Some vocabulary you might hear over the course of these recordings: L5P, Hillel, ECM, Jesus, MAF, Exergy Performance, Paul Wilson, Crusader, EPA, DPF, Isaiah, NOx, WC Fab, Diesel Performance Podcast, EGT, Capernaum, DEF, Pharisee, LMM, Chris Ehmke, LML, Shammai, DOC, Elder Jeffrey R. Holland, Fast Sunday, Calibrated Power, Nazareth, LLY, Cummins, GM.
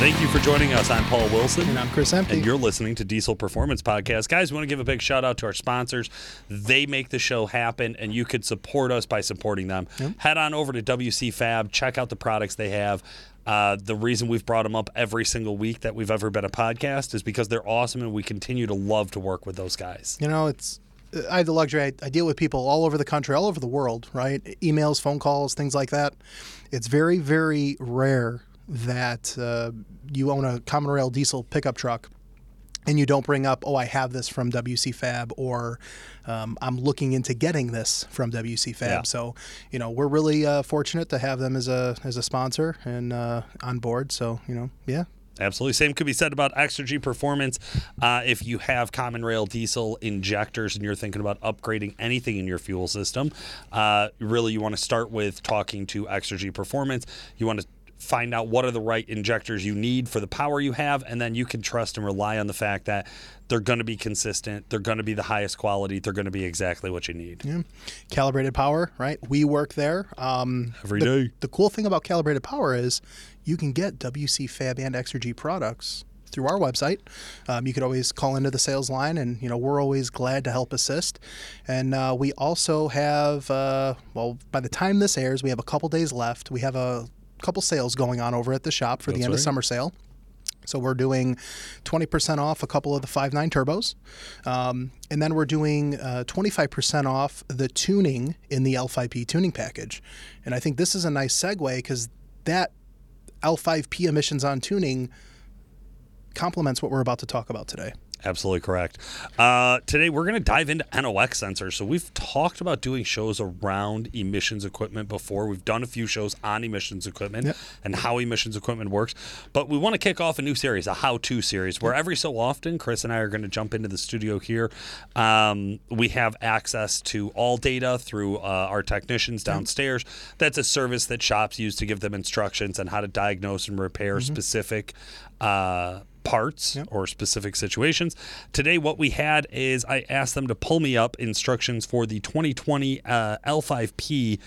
Thank you for joining us. I'm Paul Wilson. And I'm Chris Ehmke. And you're listening to Diesel Performance Podcast. Guys, we want to give a big shout out to our sponsors. They make the show happen, and you could support us by supporting them. Yep. Head on over to WC Fab. Check out the products they have. The reason we've brought them up every single week that we've ever been a podcast is because they're awesome, and we continue to love to work with those guys. You know, I have the luxury. I deal with people all over the country, all over the world, right? Emails, phone calls, things like that. It's very, very rare that you own a common rail diesel pickup truck and you don't bring up, oh, I have this from WC Fab, or I'm looking into getting this from WC Fab. Yeah. So, you know, we're really fortunate to have them as a sponsor and on board. So, you know, yeah. Absolutely. Same could be said about Exergy Performance. If you have common rail diesel injectors and you're thinking about upgrading anything in your fuel system, really you want to start with talking to Exergy Performance. You want to find out what are the right injectors you need for the power you have, and then you can trust and rely on the fact that they're going to be consistent, they're going to be the highest quality, they're going to be exactly what you need. Yeah. Calibrated Power, right? We work there. Every day. The cool thing about Calibrated Power is you can get WC Fab and Exergy products through our website. You could always call into the sales line, and you know we're always glad to help assist. And we also have, well, by the time this airs, we have a couple days left. We have a couple sales going on over at the shop for the end of summer sale. So we're doing 20% off a couple of the 5.9 turbos. And then we're doing 25% off the tuning in the L5P tuning package. And I think this is a nice segue because that L5P emissions on tuning complements what we're about to talk about today. Absolutely correct. Today, we're going to dive into NOx sensors. So we've talked about doing shows around emissions equipment before. We've done a few shows on emissions equipment and how emissions equipment works. But we want to kick off a new series, a how-to series, where every so often, Chris and I are going to jump into the studio here. We have access to all data through our technicians downstairs. Mm-hmm. That's a service that shops use to give them instructions on how to diagnose and repair specific parts or specific situations. Today, what we had is I asked them to pull me up instructions for the 2020 L5P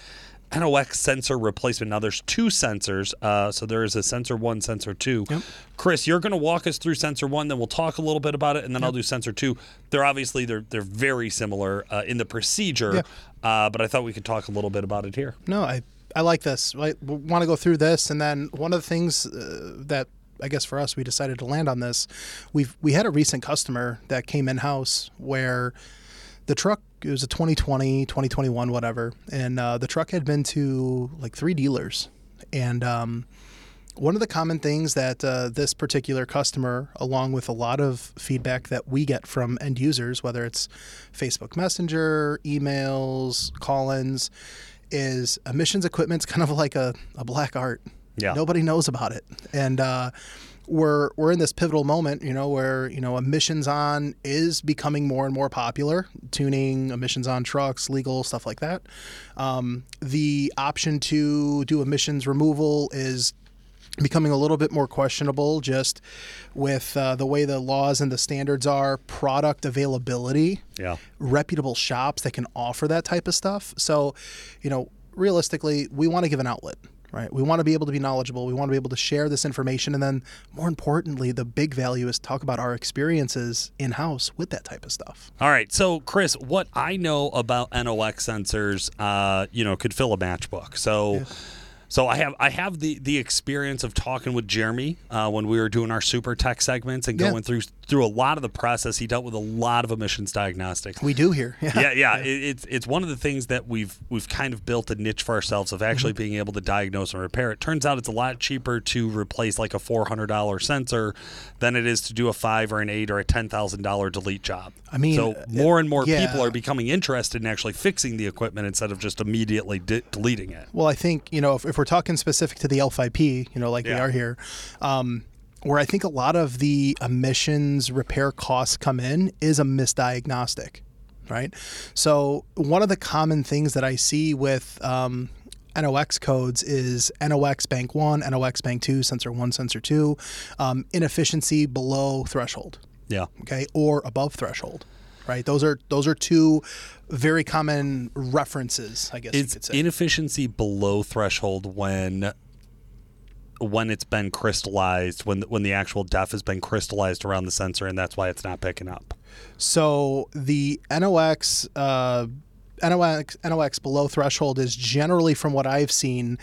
NOx sensor replacement. Now, there's two sensors. So there is a sensor one, sensor two. Yep. Chris, you're going to walk us through sensor one, then we'll talk a little bit about it, and then I'll do sensor two. They're obviously, they're very similar in the procedure, but I thought we could talk a little bit about it here. No, I like this. I want to go through this, and then one of the things that I guess for us, we decided to land on this. We had a recent customer that came in-house where the truck, it was a 2020, 2021, whatever, and the truck had been to like 3 dealers. And one of the common things that this particular customer, along with a lot of feedback that we get from end users, whether it's Facebook Messenger, emails, call-ins, is emissions equipment's kind of like a black art. Yeah. Nobody knows about it. And we're in this pivotal moment, you know, where, you know, emissions on is becoming more and more popular, tuning, emissions on trucks, legal, stuff like that. The option to do emissions removal is becoming a little bit more questionable just with the way the laws and the standards are, product availability, reputable shops that can offer that type of stuff. So, you know, realistically, we want to give an outlet. Right. We want to be able to be knowledgeable. We want to be able to share this information. And then more importantly, the big value is talk about our experiences in-house with that type of stuff. All right. So, Chris, what I know about NOx sensors, you know, could fill a matchbook. So So I have the experience of talking with Jeremy when we were doing our super tech segments and going through a lot of the process. He dealt with a lot of emissions diagnostics. We do here. Yeah. It's one of the things that we've kind of built a niche for ourselves of actually being able to diagnose and repair. It turns out it's a lot cheaper to replace like a $400 sensor than it is to do a $5 or an $8 or a $10,000 delete job. I mean, so more and more people are becoming interested in actually fixing the equipment instead of just immediately deleting it. Well, I think, you know, if we're talking specific to the L5P, you know, like we are here, where I think a lot of the emissions repair costs come in is a misdiagnostic, right? So one of the common things that I see with NOx codes is NOx bank 1, NOx bank 2, sensor 1, sensor 2, inefficiency below threshold, or above threshold. Right, those are two very common references, I guess you could say. Inefficiency below threshold when when it's been crystallized, when the actual DEF has been crystallized around the sensor, and that's why it's not picking up. So the NOx below threshold is generally, from what I've seen,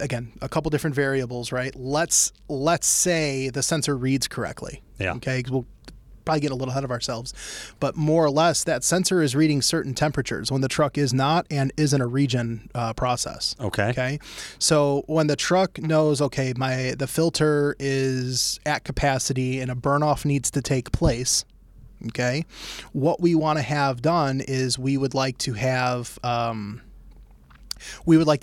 again, a couple different variables, right? Let's say the sensor reads correctly. Yeah. Okay. We'll probably get a little ahead of ourselves, but more or less that sensor is reading certain temperatures when the truck is not and isn't a regen process. Okay. Okay. So when the truck knows, okay, the filter is at capacity and a burn-off needs to take place. Okay, what we want to have done is we would like to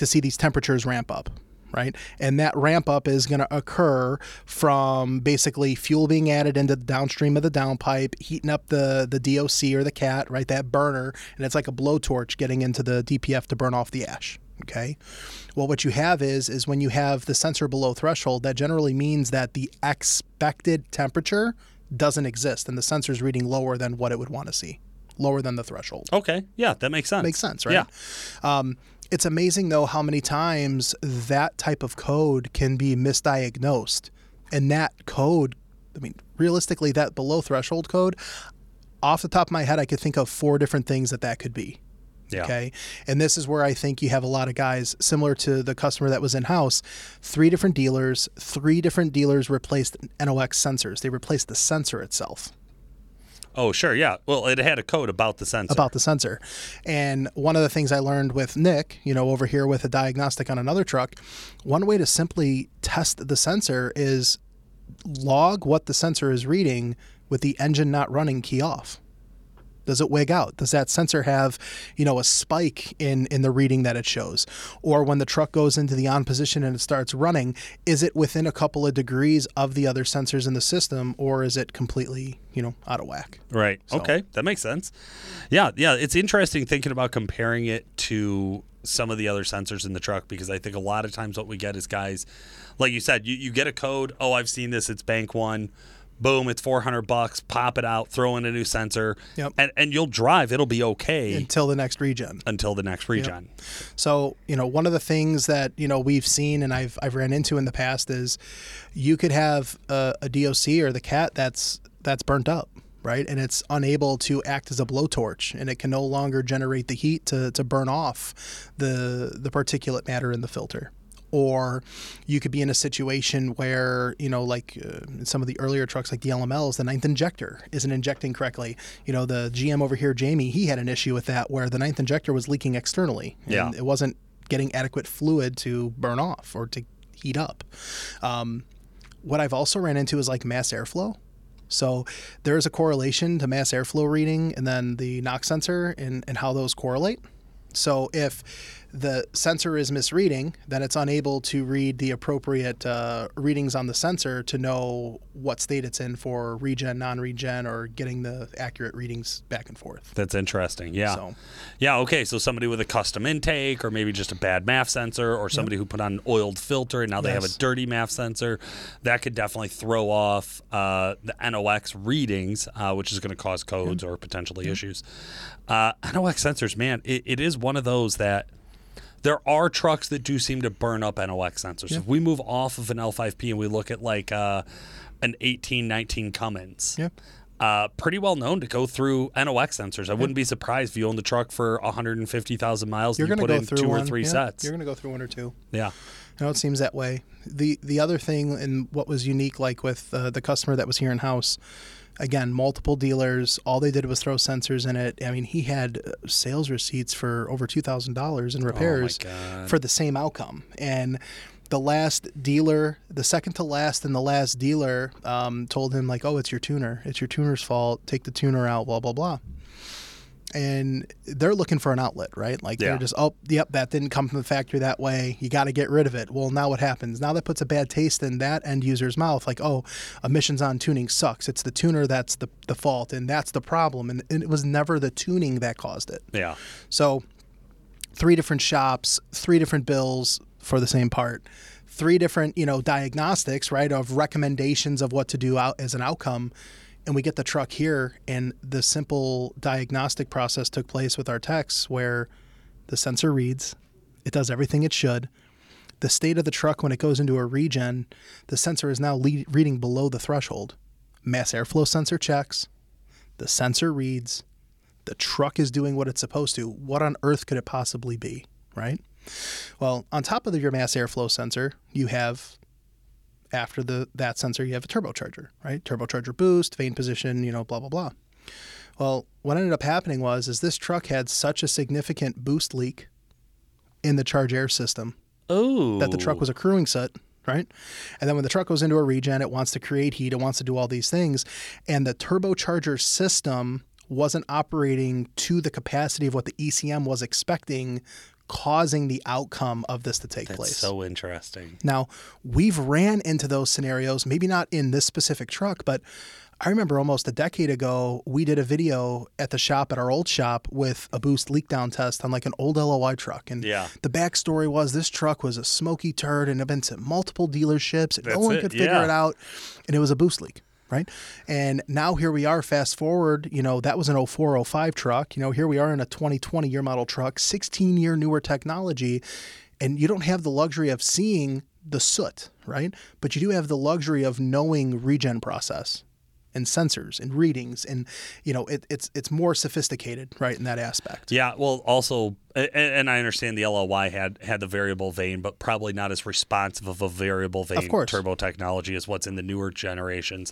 see these temperatures ramp up, right? And that ramp up is going to occur from basically fuel being added into the downstream of the downpipe, heating up the DOC or the cat, right? That burner, and it's like a blowtorch getting into the DPF to burn off the ash. Okay. Well, what you have is when you have the sensor below threshold, that generally means that the expected temperature doesn't exist, and the sensor's reading lower than what it would want to see, lower than the threshold. Okay, yeah, that makes sense. Makes sense, right? Yeah. It's amazing, though, how many times that type of code can be misdiagnosed. And that code, I mean, realistically, that below threshold code, off the top of my head, I could think of 4 different things that could be. Yeah. Okay. And this is where I think you have a lot of guys similar to the customer that was in house. 3 different dealers replaced NOx sensors. They replaced the sensor itself. Oh, sure. Yeah. Well, it had a code about the sensor. And one of the things I learned with Nick, over here with a diagnostic on another truck, one way to simply test the sensor is log what the sensor is reading with the engine not running key off. Does it wig out? Does that sensor have, a spike in the reading that it shows? Or when the truck goes into the on position and it starts running, is it within a couple of degrees of the other sensors in the system, or is it completely, out of whack? Right. So. Okay. That makes sense. Yeah. It's interesting thinking about comparing it to some of the other sensors in the truck, because I think a lot of times what we get is guys, like you said, you get a code. Oh, I've seen this. It's bank one. Boom, it's $400, pop it out, throw in a new sensor, yep. and you'll drive. It'll be okay. Until the next regen. Yep. So, one of the things that, we've seen and I've ran into in the past is you could have a DOC or the cat that's burnt up, right? And it's unable to act as a blowtorch, and it can no longer generate the heat to burn off the particulate matter in the filter. Or you could be in a situation where, some of the earlier trucks like the LMLs, the 9th injector isn't injecting correctly. The GM over here, Jamie, he had an issue with that where the 9th injector was leaking externally. Yeah. And it wasn't getting adequate fluid to burn off or to heat up. What I've also ran into is like mass airflow. So there is a correlation to mass airflow reading and then the NOx sensor and how those correlate. So if the sensor is misreading, then it's unable to read the appropriate readings on the sensor to know what state it's in for regen, non-regen, or getting the accurate readings back and forth. That's interesting. Yeah. So. Yeah. Okay. So somebody with a custom intake, or maybe just a bad MAF sensor, or somebody yep. who put on an oiled filter and now they yes. have a dirty MAF sensor, that could definitely throw off the NOx readings, which is going to cause codes yep. or potentially yep. issues. NOx sensors, man, it is one of those that there are trucks that do seem to burn up NOx sensors. Yeah. If we move off of an L5P and we look at like an 1819 Cummins, yeah. Pretty well known to go through NOx sensors. I wouldn't be surprised if you owned the truck for 150,000 miles and you put in 2 or 3 yeah, sets. You're going to go through 1 or 2. Yeah. It seems that way. The other thing, and what was unique like with the customer that was here in-house, again, multiple dealers, all they did was throw sensors in it. I mean, he had sales receipts for over $2,000 in repairs for the same outcome. And the second to last and the last dealer told him, like, oh, it's your tuner. It's your tuner's fault. Take the tuner out, blah, blah, blah. And they're looking for an outlet, right? Like yeah. they're just, oh, yep, that didn't come from the factory that way. You got to get rid of it. Well, now what happens? Now that puts a bad taste in that end user's mouth. Like, oh, emissions on tuning sucks. It's the tuner that's the fault, and that's the problem. And it was never the tuning that caused it. Yeah. So 3 different shops, 3 different bills for the same part. 3 different, diagnostics, right, of recommendations of what to do out as an outcome. And we get the truck here, and the simple diagnostic process took place with our techs where the sensor reads, it does everything it should, the state of the truck when it goes into a regen, the sensor is now reading below the threshold. Mass airflow sensor checks. The sensor reads. The truck is doing what it's supposed to. What on earth could it possibly be, right? Well, on top of your mass airflow sensor, you have, after that sensor, you have a turbocharger, right? Turbocharger boost, vane position, blah, blah, blah. Well, what ended up happening was this truck had such a significant boost leak in the charge air system that the truck was accruing soot, right? And then when the truck goes into a regen, it wants to create heat, it wants to do all these things, and the turbocharger system wasn't operating to the capacity of what the ECM was expecting, causing the outcome of this to take place. That's so interesting. Now, we've ran into those scenarios, maybe not in this specific truck, but I remember almost a decade ago, we did a video at the shop, at our old shop, with a boost leak down test on like an old LLY truck. And the backstory was this truck was a smoky turd and had been to multiple dealerships. And no one could figure it out. And it was a boost leak, right? And now here we are, fast forward, that was an 04, 05 truck. Here we are in a 2020 year model truck, 16-year newer technology. And you don't have the luxury of seeing the soot, right? But you do have the luxury of knowing regen process. And sensors and readings, and it's more sophisticated, right, in that aspect. Yeah, well, also, and I understand the LLY had the variable vane, but probably not as responsive of a variable vane turbo technology as what's in the newer generations.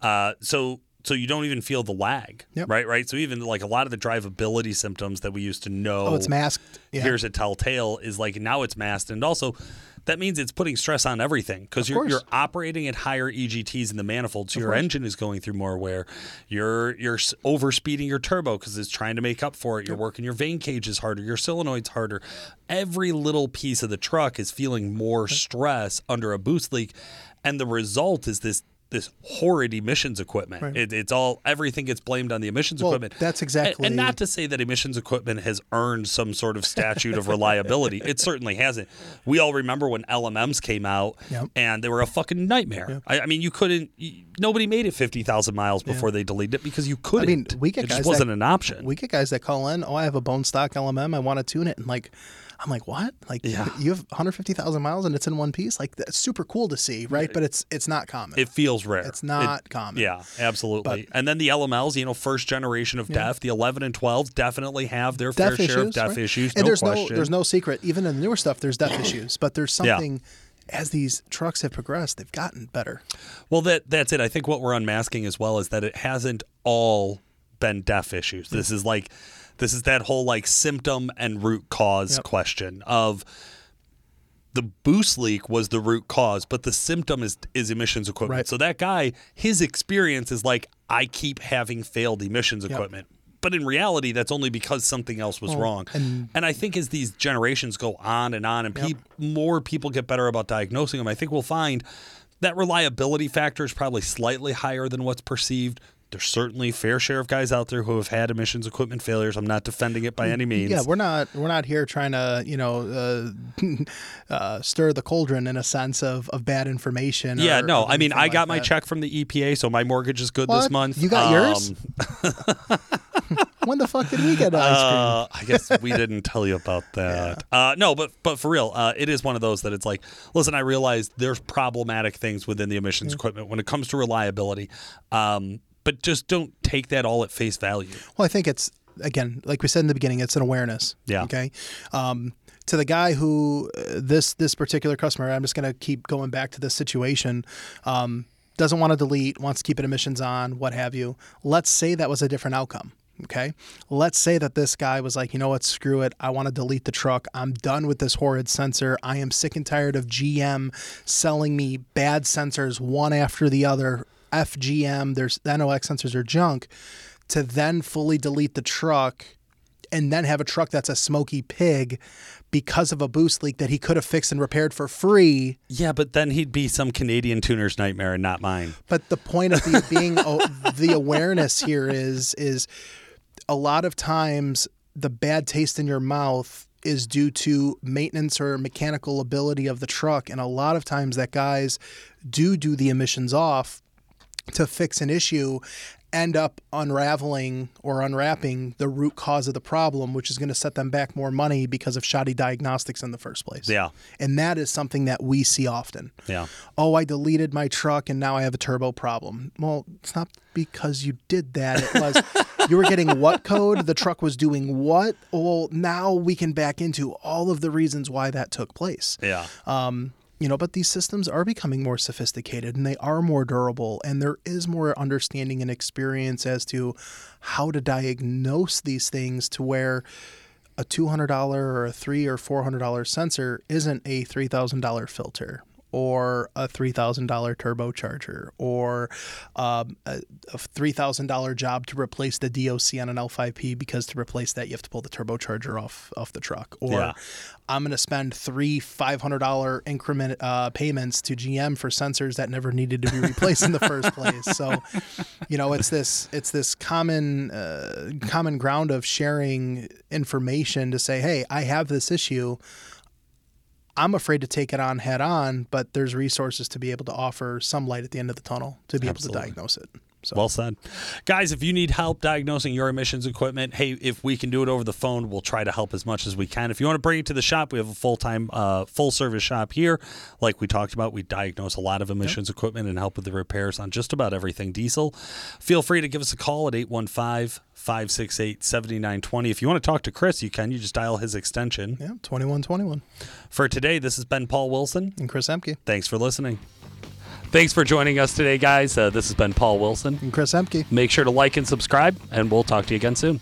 So you don't even feel the lag, right? So even like a lot of the drivability symptoms that we used to know, it's masked. Yeah. Here's a telltale is like now it's masked, and also. That means it's putting stress on everything because you're operating at higher EGTs in the manifold, so your engine is going through more wear. You're overspeeding your turbo because it's trying to make up for it. You're working your vane cages harder, your solenoids harder. Every little piece of the truck is feeling more stress under a boost leak, and the result is this horrid emissions equipment. Right. Everything gets blamed on the emissions equipment. That's exactly. And not to say that emissions equipment has earned some sort of statute of reliability. It certainly hasn't. We all remember when LMMs came out and they were a fucking nightmare. Yep. I mean, nobody made it 50,000 miles before they deleted it because you couldn't. I mean, it just wasn't an option. We get guys that call in, I have a bone stock LMM, I want to tune it. And I'm like, what? You have 150,000 miles and it's in one piece? That's super cool to see, right? But it's not common. It feels rare. It's not common. Yeah, absolutely. But, and then the LMLs, first generation of DEF, the 11 and 12 definitely have their fair share of DEF issues, and there's no secret. Even in the newer stuff, there's DEF issues, but there's something... As these trucks have progressed, they've gotten better. Well, that's it. I think what we're unmasking as well is that it hasn't all been DEF issues. Mm-hmm. This is that whole symptom and root cause question of the boost leak was the root cause, but the symptom is emissions equipment. Right. So that guy, his experience is I keep having failed emissions equipment. But in reality, that's only because something else was wrong. And I think as these generations go on and more people get better about diagnosing them, I think we'll find that reliability factor is probably slightly higher than what's perceived. There's certainly a fair share of guys out there who have had emissions equipment failures. I'm not defending it by any means. Yeah, we're not here trying to, stir the cauldron in a sense of bad information. Yeah, no. I mean, I got my check from the EPA, so my mortgage is good this month. You got yours? When the fuck did we get ice cream? I guess we didn't tell you about that. Yeah. No, but for real, it is one of those that it's like, listen, I realize there's problematic things within the emissions equipment when it comes to reliability. But just don't take that all at face value. Well, I think it's, again, like we said in the beginning, it's an awareness. Yeah. Okay. To the guy who this particular customer, I'm just going to keep going back to this situation, doesn't want to delete, wants to keep it emissions on, what have you. Let's say that was a different outcome. Okay. Let's say that this guy was like, you know what, screw it. I want to delete the truck. I'm done with this horrid sensor. I am sick and tired of GM selling me bad sensors one after the other. FGM, there's NOx sensors are junk, to then fully delete the truck and then have a truck that's a smoky pig because of a boost leak that he could have fixed and repaired for free. Yeah, but then he'd be some Canadian tuner's nightmare and not mine. But the point of the awareness here is a lot of times the bad taste in your mouth is due to maintenance or mechanical ability of the truck. And a lot of times that guys do the emissions off to fix an issue, end up unraveling or unwrapping the root cause of the problem, which is going to set them back more money because of shoddy diagnostics in the first place. Yeah. And that is something that we see often. Yeah. Oh, I deleted my truck and now I have a turbo problem. Well, it's not because you did that. It was you were getting what code, the truck was doing what. Well, now we can back into all of the reasons why that took place. Yeah. You know, but these systems are becoming more sophisticated and they are more durable, and there is more understanding and experience as to how to diagnose these things to where a $200 or a $300 or $400 sensor isn't a $3,000 filter or a $3,000 turbocharger or a $3,000 job to replace the DOC on an L5P, because to replace that, you have to pull the turbocharger off the truck. Or yeah. I'm going to spend three $500 increment payments to GM for sensors that never needed to be replaced in the first place. So, you know, it's this common ground of sharing information to say, hey, I have this issue. I'm afraid to take it on head on, but there's resources to be able to offer some light at the end of the tunnel to be Absolutely. Able to diagnose it. So. Well said. Guys, if you need help diagnosing your emissions equipment, hey, if we can do it over the phone, we'll try to help as much as we can. If you want to bring it to the shop, we have a full-time, full-service shop here. Like we talked about, we diagnose a lot of emissions yep. equipment and help with the repairs on just about everything diesel. Feel free to give us a call at 815-568-7920. If you want to talk to Chris, you can. You just dial his extension. Yeah, 2121. For today, this has been Paul Wilson. And Chris Ehmke. Thanks for listening. Thanks for joining us today, guys. This has been Paul Wilson. And Chris Ehmke. Make sure to like and subscribe, and we'll talk to you again soon.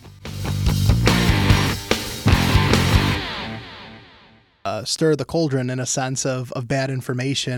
Stir the cauldron in a sense of bad information.